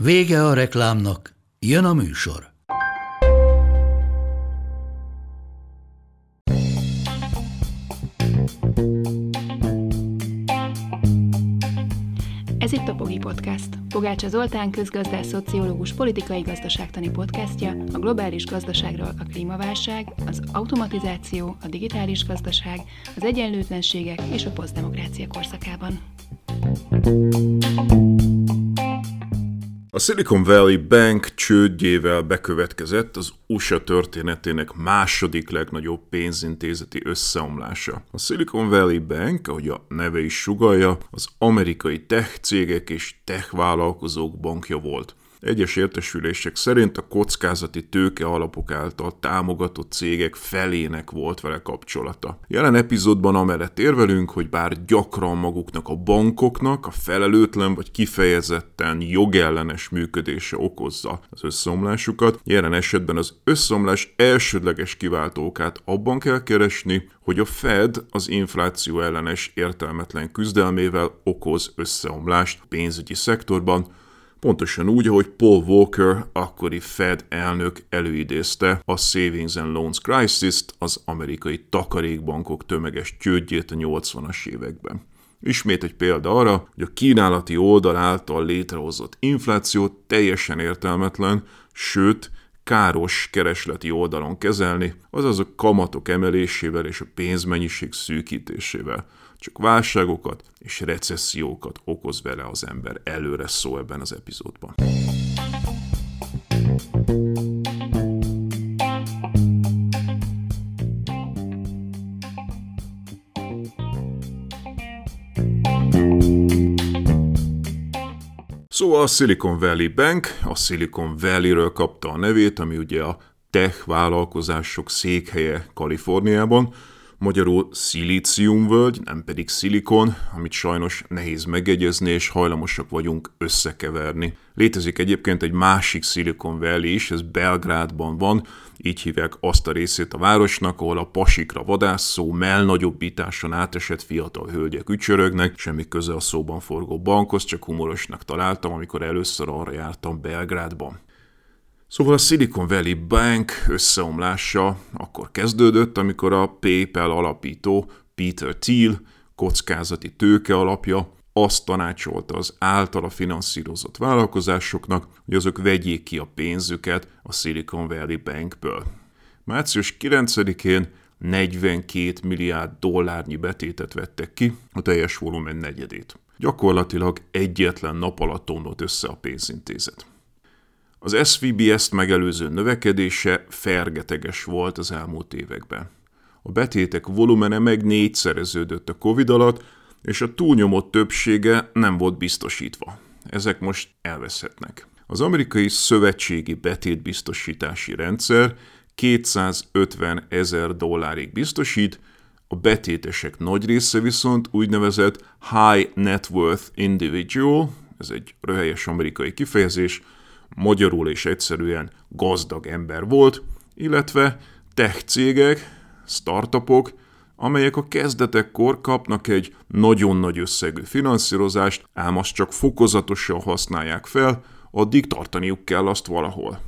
Vége a reklámnak, jön a műsor. Ez itt a Pogi Podcast. Pogácsa Zoltán közgazdász, szociológus, politikai gazdaságtani podcastja a globális gazdaságról a klímaválság, az automatizáció, a digitális gazdaság, az egyenlőtlenségek és a posztdemokrácia korszakában. A Silicon Valley Bank csődjével bekövetkezett az USA történetének második legnagyobb pénzintézeti összeomlása. A Silicon Valley Bank, ahogy a neve is sugallja, az amerikai tech cégek és tech vállalkozók bankja volt. Egyes értesülések szerint a kockázati tőke alapok által támogatott cégek felének volt vele kapcsolata. Jelen epizódban amellett érvelünk, hogy bár gyakran maguknak a bankoknak a felelőtlen vagy kifejezetten jogellenes működése okozza az összeomlásukat, jelen esetben az összeomlás elsődleges kiváltó okát abban kell keresni, hogy a Fed az infláció ellenes értelmetlen küzdelmével okoz összeomlást a pénzügyi szektorban, pontosan úgy, ahogy Paul Volcker, akkori Fed elnök előidézte a Savings and Loans Crisis-t, az amerikai takarékbankok tömeges csődjét a 80-as években. Ismét egy példa arra, hogy a kínálati oldal által létrehozott infláció teljesen értelmetlen, sőt, káros keresleti oldalon kezelni, azaz a kamatok emelésével és a pénzmennyiség szűkítésével. Csak válságokat és recessziókat okoz vele az ember. Előre szó ebben az epizódban. Szóval a Silicon Valley Bank a Silicon Valley-ről kapta a nevét, ami ugye a tech vállalkozások székhelye Kaliforniában, magyarul szilíciumvölgy, nem pedig szilikon, amit sajnos nehéz megegyezni, és hajlamosak vagyunk összekeverni. Létezik egyébként egy másik Silicon Valley is, ez Belgrádban van, így hívják azt a részét a városnak, ahol a pasikra vadászó, mellnagyobításon átesett fiatal hölgyek ücsörögnek, semmi köze a szóban forgó bankhoz, csak humorosnak találtam, amikor először arra jártam Belgrádban. Szóval a Silicon Valley Bank összeomlása akkor kezdődött, amikor a PayPal alapító Peter Thiel, kockázati tőke alapja, azt tanácsolta az általa finanszírozott vállalkozásoknak, hogy azok vegyék ki a pénzüket a Silicon Valley Bankből. Március 9-én 42 milliárd dollárnyi betétet vettek ki, a teljes volumen negyedét. Gyakorlatilag egyetlen nap alatt omlott össze a pénzintézet. Az SVB ezt megelőző növekedése fergeteges volt az elmúlt években. A betétek volumene meg négyszereződött a Covid alatt, és a túlnyomó többsége nem volt biztosítva. Ezek most elveszhetnek. Az amerikai szövetségi betétbiztosítási rendszer 250 000 dollárig biztosít, a betétesek nagy része viszont úgynevezett high net worth individual, ez egy röhelyes amerikai kifejezés, magyarul és egyszerűen gazdag ember volt, illetve tech cégek, startupok, amelyek a kezdetekkor kapnak egy nagyon nagy összegű finanszírozást, ám azt csak fokozatosan használják fel, addig tartaniuk kell azt valahol.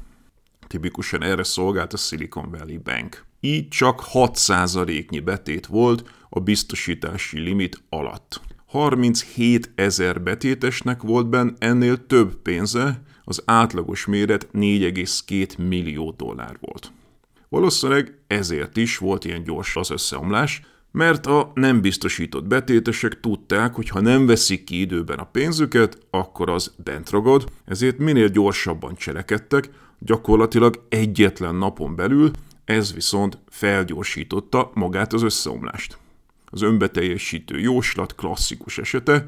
Tipikusan erre szolgált a Silicon Valley Bank. Így csak 6%-nyi betét volt a biztosítási limit alatt. 37 000 betétesnek volt benn ennél több pénze, az átlagos méret 4,2 millió dollár volt. Valószínűleg ezért is volt ilyen gyors az összeomlás, mert a nem biztosított betétesek tudták, hogy ha nem veszik ki időben a pénzüket, akkor az bent ragad, ezért minél gyorsabban cselekedtek, gyakorlatilag egyetlen napon belül, ez viszont felgyorsította magát az összeomlást. Az önbeteljesítő jóslat klasszikus esete,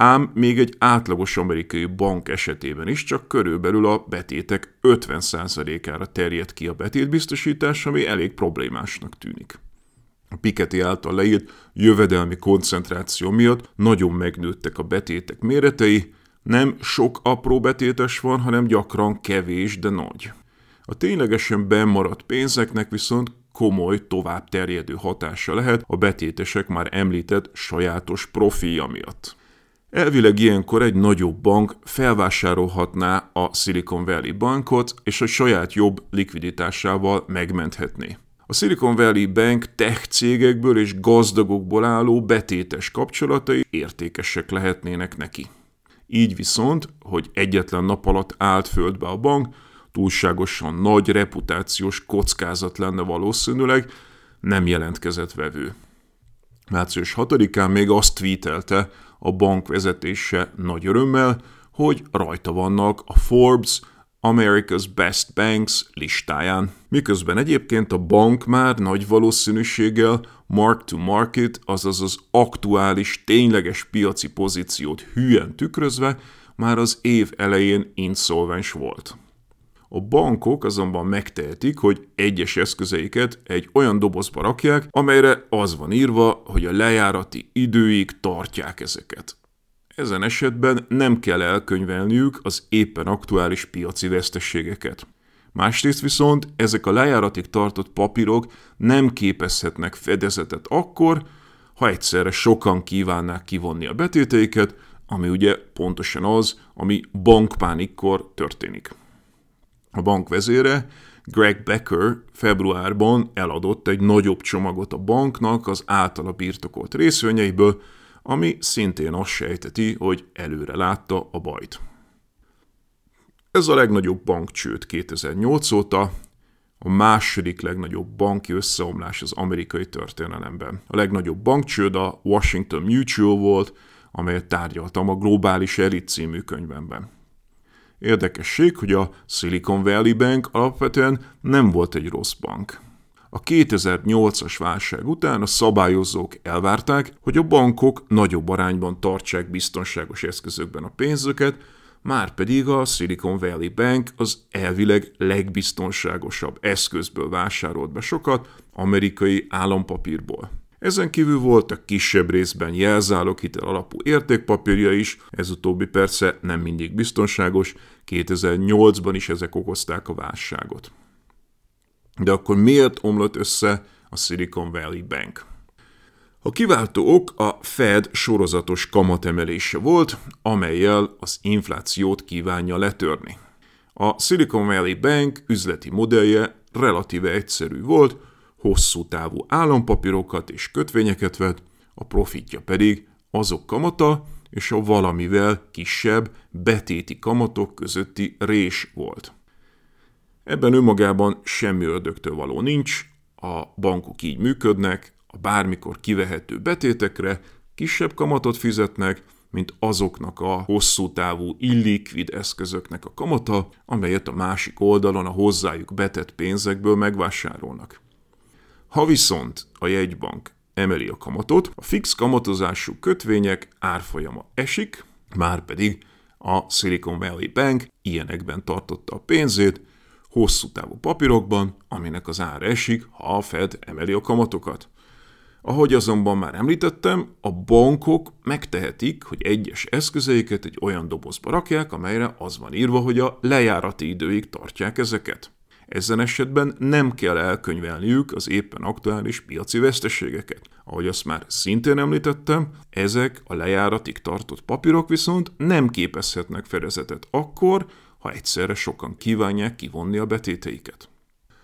ám még egy átlagos amerikai bank esetében is csak körülbelül a betétek 50%-ára terjed ki a betétbiztosítás, ami elég problémásnak tűnik. A Piketty által leírt jövedelmi koncentráció miatt nagyon megnőttek a betétek méretei, nem sok apró betétes van, hanem gyakran kevés, de nagy. A ténylegesen bennmaradt pénzeknek viszont komoly, tovább terjedő hatása lehet a betétesek már említett sajátos profilja miatt. Elvileg ilyenkor egy nagyobb bank felvásárolhatná a Silicon Valley Bankot, és a saját jobb likviditásával megmenthetné. A Silicon Valley Bank tech cégekből és gazdagokból álló betétes kapcsolatai értékesek lehetnének neki. Így viszont, hogy egyetlen nap alatt állt földbe a bank, túlságosan nagy reputációs kockázat lenne valószínűleg, nem jelentkezett vevő. Március 6-án még azt tweetelte a bank vezetése nagy örömmel, hogy rajta vannak a Forbes America's Best Banks listáján, miközben egyébként a bank már nagy valószínűséggel mark-to-market, azaz az aktuális, tényleges piaci pozíciót hülyen tükrözve már az év elején insolvens volt. A bankok azonban megtehetik, hogy egyes eszközeiket egy olyan dobozba rakják, amelyre az van írva, hogy a lejárati időig tartják ezeket. Ezen esetben nem kell elkönyvelniük az éppen aktuális piaci veszteségeket. Másrészt viszont ezek a lejáratig tartott papírok nem képezhetnek fedezetet akkor, ha egyszerre sokan kívánnák kivonni a betéteiket, ami ugye pontosan az, ami bankpánikkor történik. A bank vezére, Greg Becker februárban eladott egy nagyobb csomagot a banknak az általa birtokolt részvényeiből, ami szintén azt sejteti, hogy előre látta a bajt. Ez a legnagyobb bankcsőd 2008 óta, a második legnagyobb banki összeomlás az amerikai történelemben. A legnagyobb bankcsőd a Washington Mutual volt, amelyet tárgyaltam a Globális Elit című könyvemben. Érdekesség, hogy a Silicon Valley Bank alapvetően nem volt egy rossz bank. A 2008-as válság után a szabályozók elvárták, hogy a bankok nagyobb arányban tartsák biztonságos eszközökben a pénzüket, márpedig a Silicon Valley Bank az elvileg legbiztonságosabb eszközből vásárolt be sokat, amerikai állampapírból. Ezen kívül voltak kisebb részben jelzáloghitel alapú értékpapírja is, ez utóbbi persze nem mindig biztonságos, 2008-ban is ezek okozták a válságot. De akkor miért omlott össze a Silicon Valley Bank? A kiváltó ok a Fed sorozatos kamatemelése volt, amellyel az inflációt kívánja letörni. A Silicon Valley Bank üzleti modellje relatíve egyszerű volt, hosszú távú állampapírokat és kötvényeket vett, a profitja pedig azok kamata és a valamivel kisebb betéti kamatok közötti rés volt. Ebben önmagában semmi ördögtől való nincs, a bankok így működnek, a bármikor kivehető betétekre kisebb kamatot fizetnek, mint azoknak a hosszú távú illikvid eszközöknek a kamata, amelyet a másik oldalon a hozzájuk betett pénzekből megvásárolnak. Ha viszont a jegybank emeli a kamatot, a fix kamatozású kötvények árfolyama esik, márpedig a Silicon Valley Bank ilyenekben tartotta a pénzét, hosszú távú papírokban, aminek az ára esik, ha a Fed emeli a kamatokat. Ahogy azonban már említettem, a bankok megtehetik, hogy egyes eszközeiket egy olyan dobozba rakják, amelyre az van írva, hogy a lejárati időig tartják ezeket. Ezen esetben nem kell elkönyvelniük az éppen aktuális piaci veszteségeket. Ahogy azt már szintén említettem, ezek a lejáratig tartott papírok viszont nem képezhetnek fedezetet akkor, ha egyszerre sokan kívánják kivonni a betéteiket.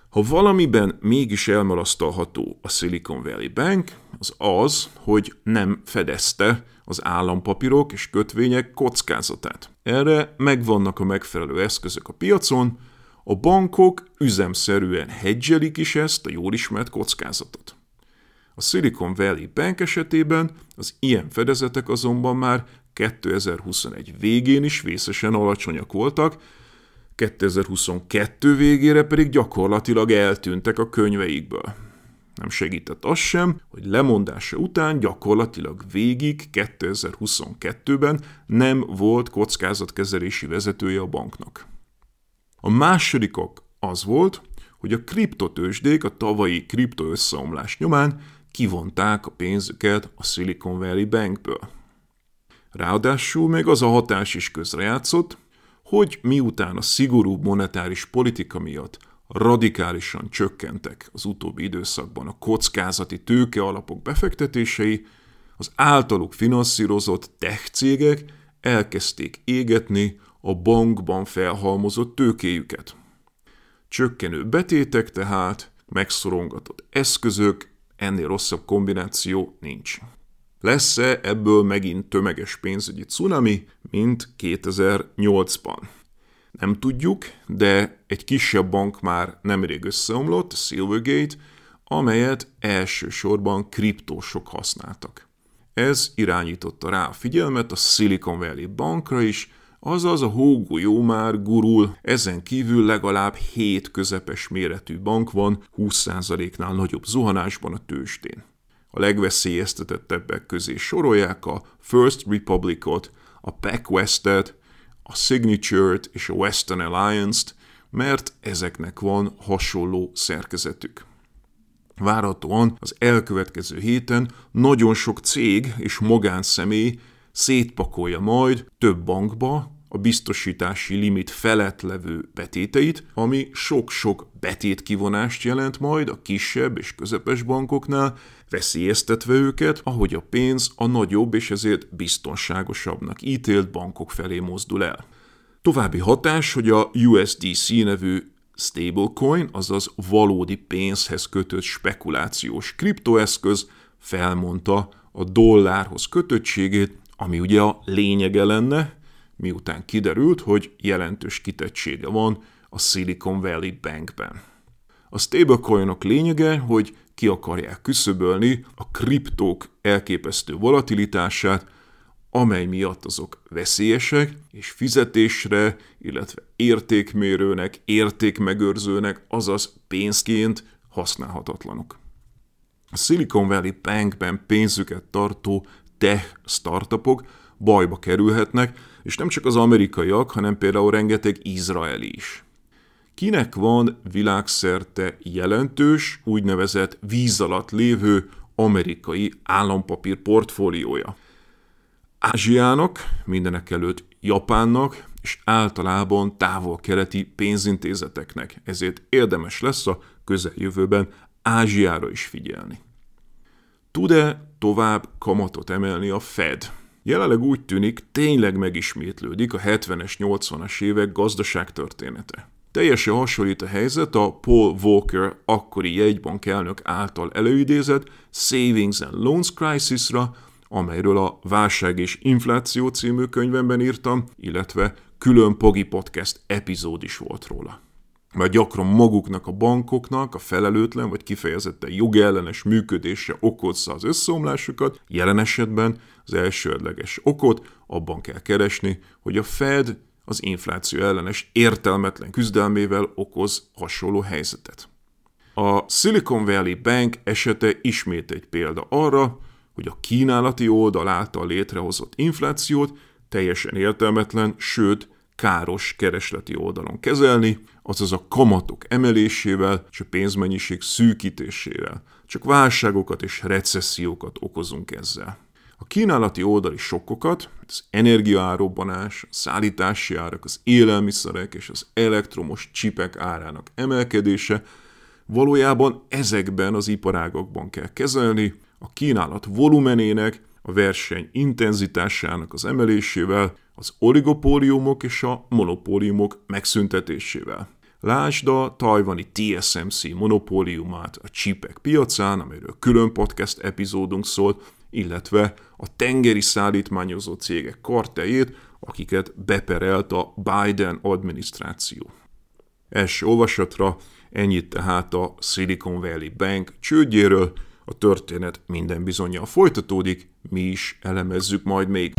Ha valamiben mégis elmarasztalható a Silicon Valley Bank, az az, hogy nem fedezte az állampapírok és kötvények kockázatát. Erre megvannak a megfelelő eszközök a piacon, a bankok üzemszerűen hedzselik is ezt a jól ismert kockázatot. A Silicon Valley Bank esetében az ilyen fedezetek azonban már 2021 végén is vészesen alacsonyak voltak, 2022 végére pedig gyakorlatilag eltűntek a könyveikből. Nem segített az sem, hogy lemondása után gyakorlatilag végig 2022-ben nem volt kockázatkezelési vezetője a banknak. A második ok az volt, hogy a kriptotőzsdék a tavalyi kriptoösszeomlás nyomán kivonták a pénzüket a Silicon Valley Bankből. Ráadásul még az a hatás is közrejátszott, hogy miután a szigorú monetáris politika miatt radikálisan csökkentek az utóbbi időszakban a kockázati tőkealapok befektetései, az általuk finanszírozott tech cégek elkezdték égetni a bankban felhalmozott tőkéjüket. Csökkenő betétek tehát, megszorongatott eszközök, ennél rosszabb kombináció nincs. Lesz-e ebből megint tömeges pénzügyi cunami, mint 2008-ban? Nem tudjuk, de egy kisebb bank már nemrég összeomlott, a Silvergate, amelyet elsősorban kriptósok használtak. Ez irányította rá a figyelmet a Silicon Valley Bankra is, azaz a hógolyó már gurul, ezen kívül legalább 7 közepes méretű bank van 20%-nál nagyobb zuhanásban a tőzsdén. A legveszélyeztetettebbek közé sorolják a First Republicot, a PacWestet, a Signature-t és a Western Alliance-t, mert ezeknek van hasonló szerkezetük. Várhatóan az elkövetkező héten nagyon sok cég és magánszemély szétpakolja majd több bankba a biztosítási limit felett levő betéteit, ami sok-sok betétkivonást jelent majd a kisebb és közepes bankoknál, veszélyeztetve őket, ahogy a pénz a nagyobb és ezért biztonságosabbnak ítélt bankok felé mozdul el. További hatás, hogy a USDC nevű stablecoin, azaz valódi pénzhez kötött spekulációs kriptoeszköz felmondta a dollárhoz kötöttségét, ami ugye a lényege lenne, miután kiderült, hogy jelentős kitettsége van a Silicon Valley Bankben. A stablecoinok lényege, hogy ki akarják küszöbölni a kriptók elképesztő volatilitását, amely miatt azok veszélyesek, és fizetésre, illetve értékmérőnek, értékmegőrzőnek, azaz pénzként használhatatlanok. A Silicon Valley Bankben pénzüket tartó tech startupok bajba kerülhetnek, és nem csak az amerikaiak, hanem például rengeteg izraeli is. Kinek van világszerte jelentős, úgynevezett víz alatt lévő amerikai állampapír portfóliója? Ázsiának, mindenekelőtt Japánnak, és általában távol-keleti pénzintézeteknek, ezért érdemes lesz a közeljövőben Ázsiára is figyelni. Tud-e tovább kamatot emelni a Fed? Jelenleg úgy tűnik, tényleg megismétlődik a 70-es, 80-as évek gazdaságtörténete. Teljesen hasonlít a helyzet a Paul Volcker akkori jegybankelnök által előidézett Savings and Loans Crisisra, amelyről a Válság és Infláció című könyvemben írtam, illetve külön Pogi Podcast epizód is volt róla. Mert gyakran maguknak a bankoknak a felelőtlen vagy kifejezetten jogellenes működése okozza az összeomlásukat, jelen esetben az elsődleges okot abban kell keresni, hogy a Fed az infláció ellenes értelmetlen küzdelmével okoz hasonló helyzetet. A Silicon Valley Bank esete ismét egy példa arra, hogy a kínálati oldal által létrehozott inflációt teljesen értelmetlen, sőt, káros keresleti oldalon kezelni, azaz a kamatok emelésével és a pénzmennyiség szűkítésével. Csak válságokat és recessziókat okozunk ezzel. A kínálati oldali sokkokat, az energiaárobbanás, a szállítási árak, az élelmiszerek és az elektromos csipek árának emelkedése valójában ezekben az iparágokban kell kezelni, a kínálat volumenének, a verseny intenzitásának az emelésével, az oligopóliumok és a monopóliumok megszüntetésével. Lásd a tajvani TSMC monopóliumát a csipek piacán, amiről külön podcast epizódunk szól, illetve a tengeri szállítmányozó cégek karteljét, akiket beperelt a Biden adminisztráció. Első olvasatra ennyit tehát a Silicon Valley Bank csődjéről, a történet minden bizonnyal folytatódik, mi is elemezzük majd még.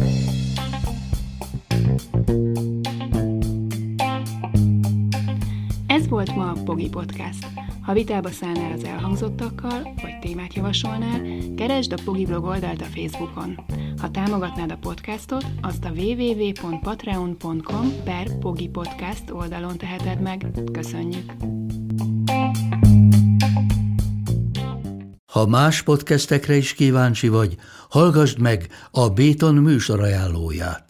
Ez volt ma a Pogi Podcast. Ha vitába szállnál az elhangzottakkal, vagy témát javasolnál, keresd a Pogi blog oldalt a Facebookon. Ha támogatnád a podcastot, azt a www.patreon.com/Pogi Podcast oldalon teheted meg. Köszönjük! Ha más podcastekre is kíváncsi vagy, hallgasd meg a Béton műsor ajánlóját.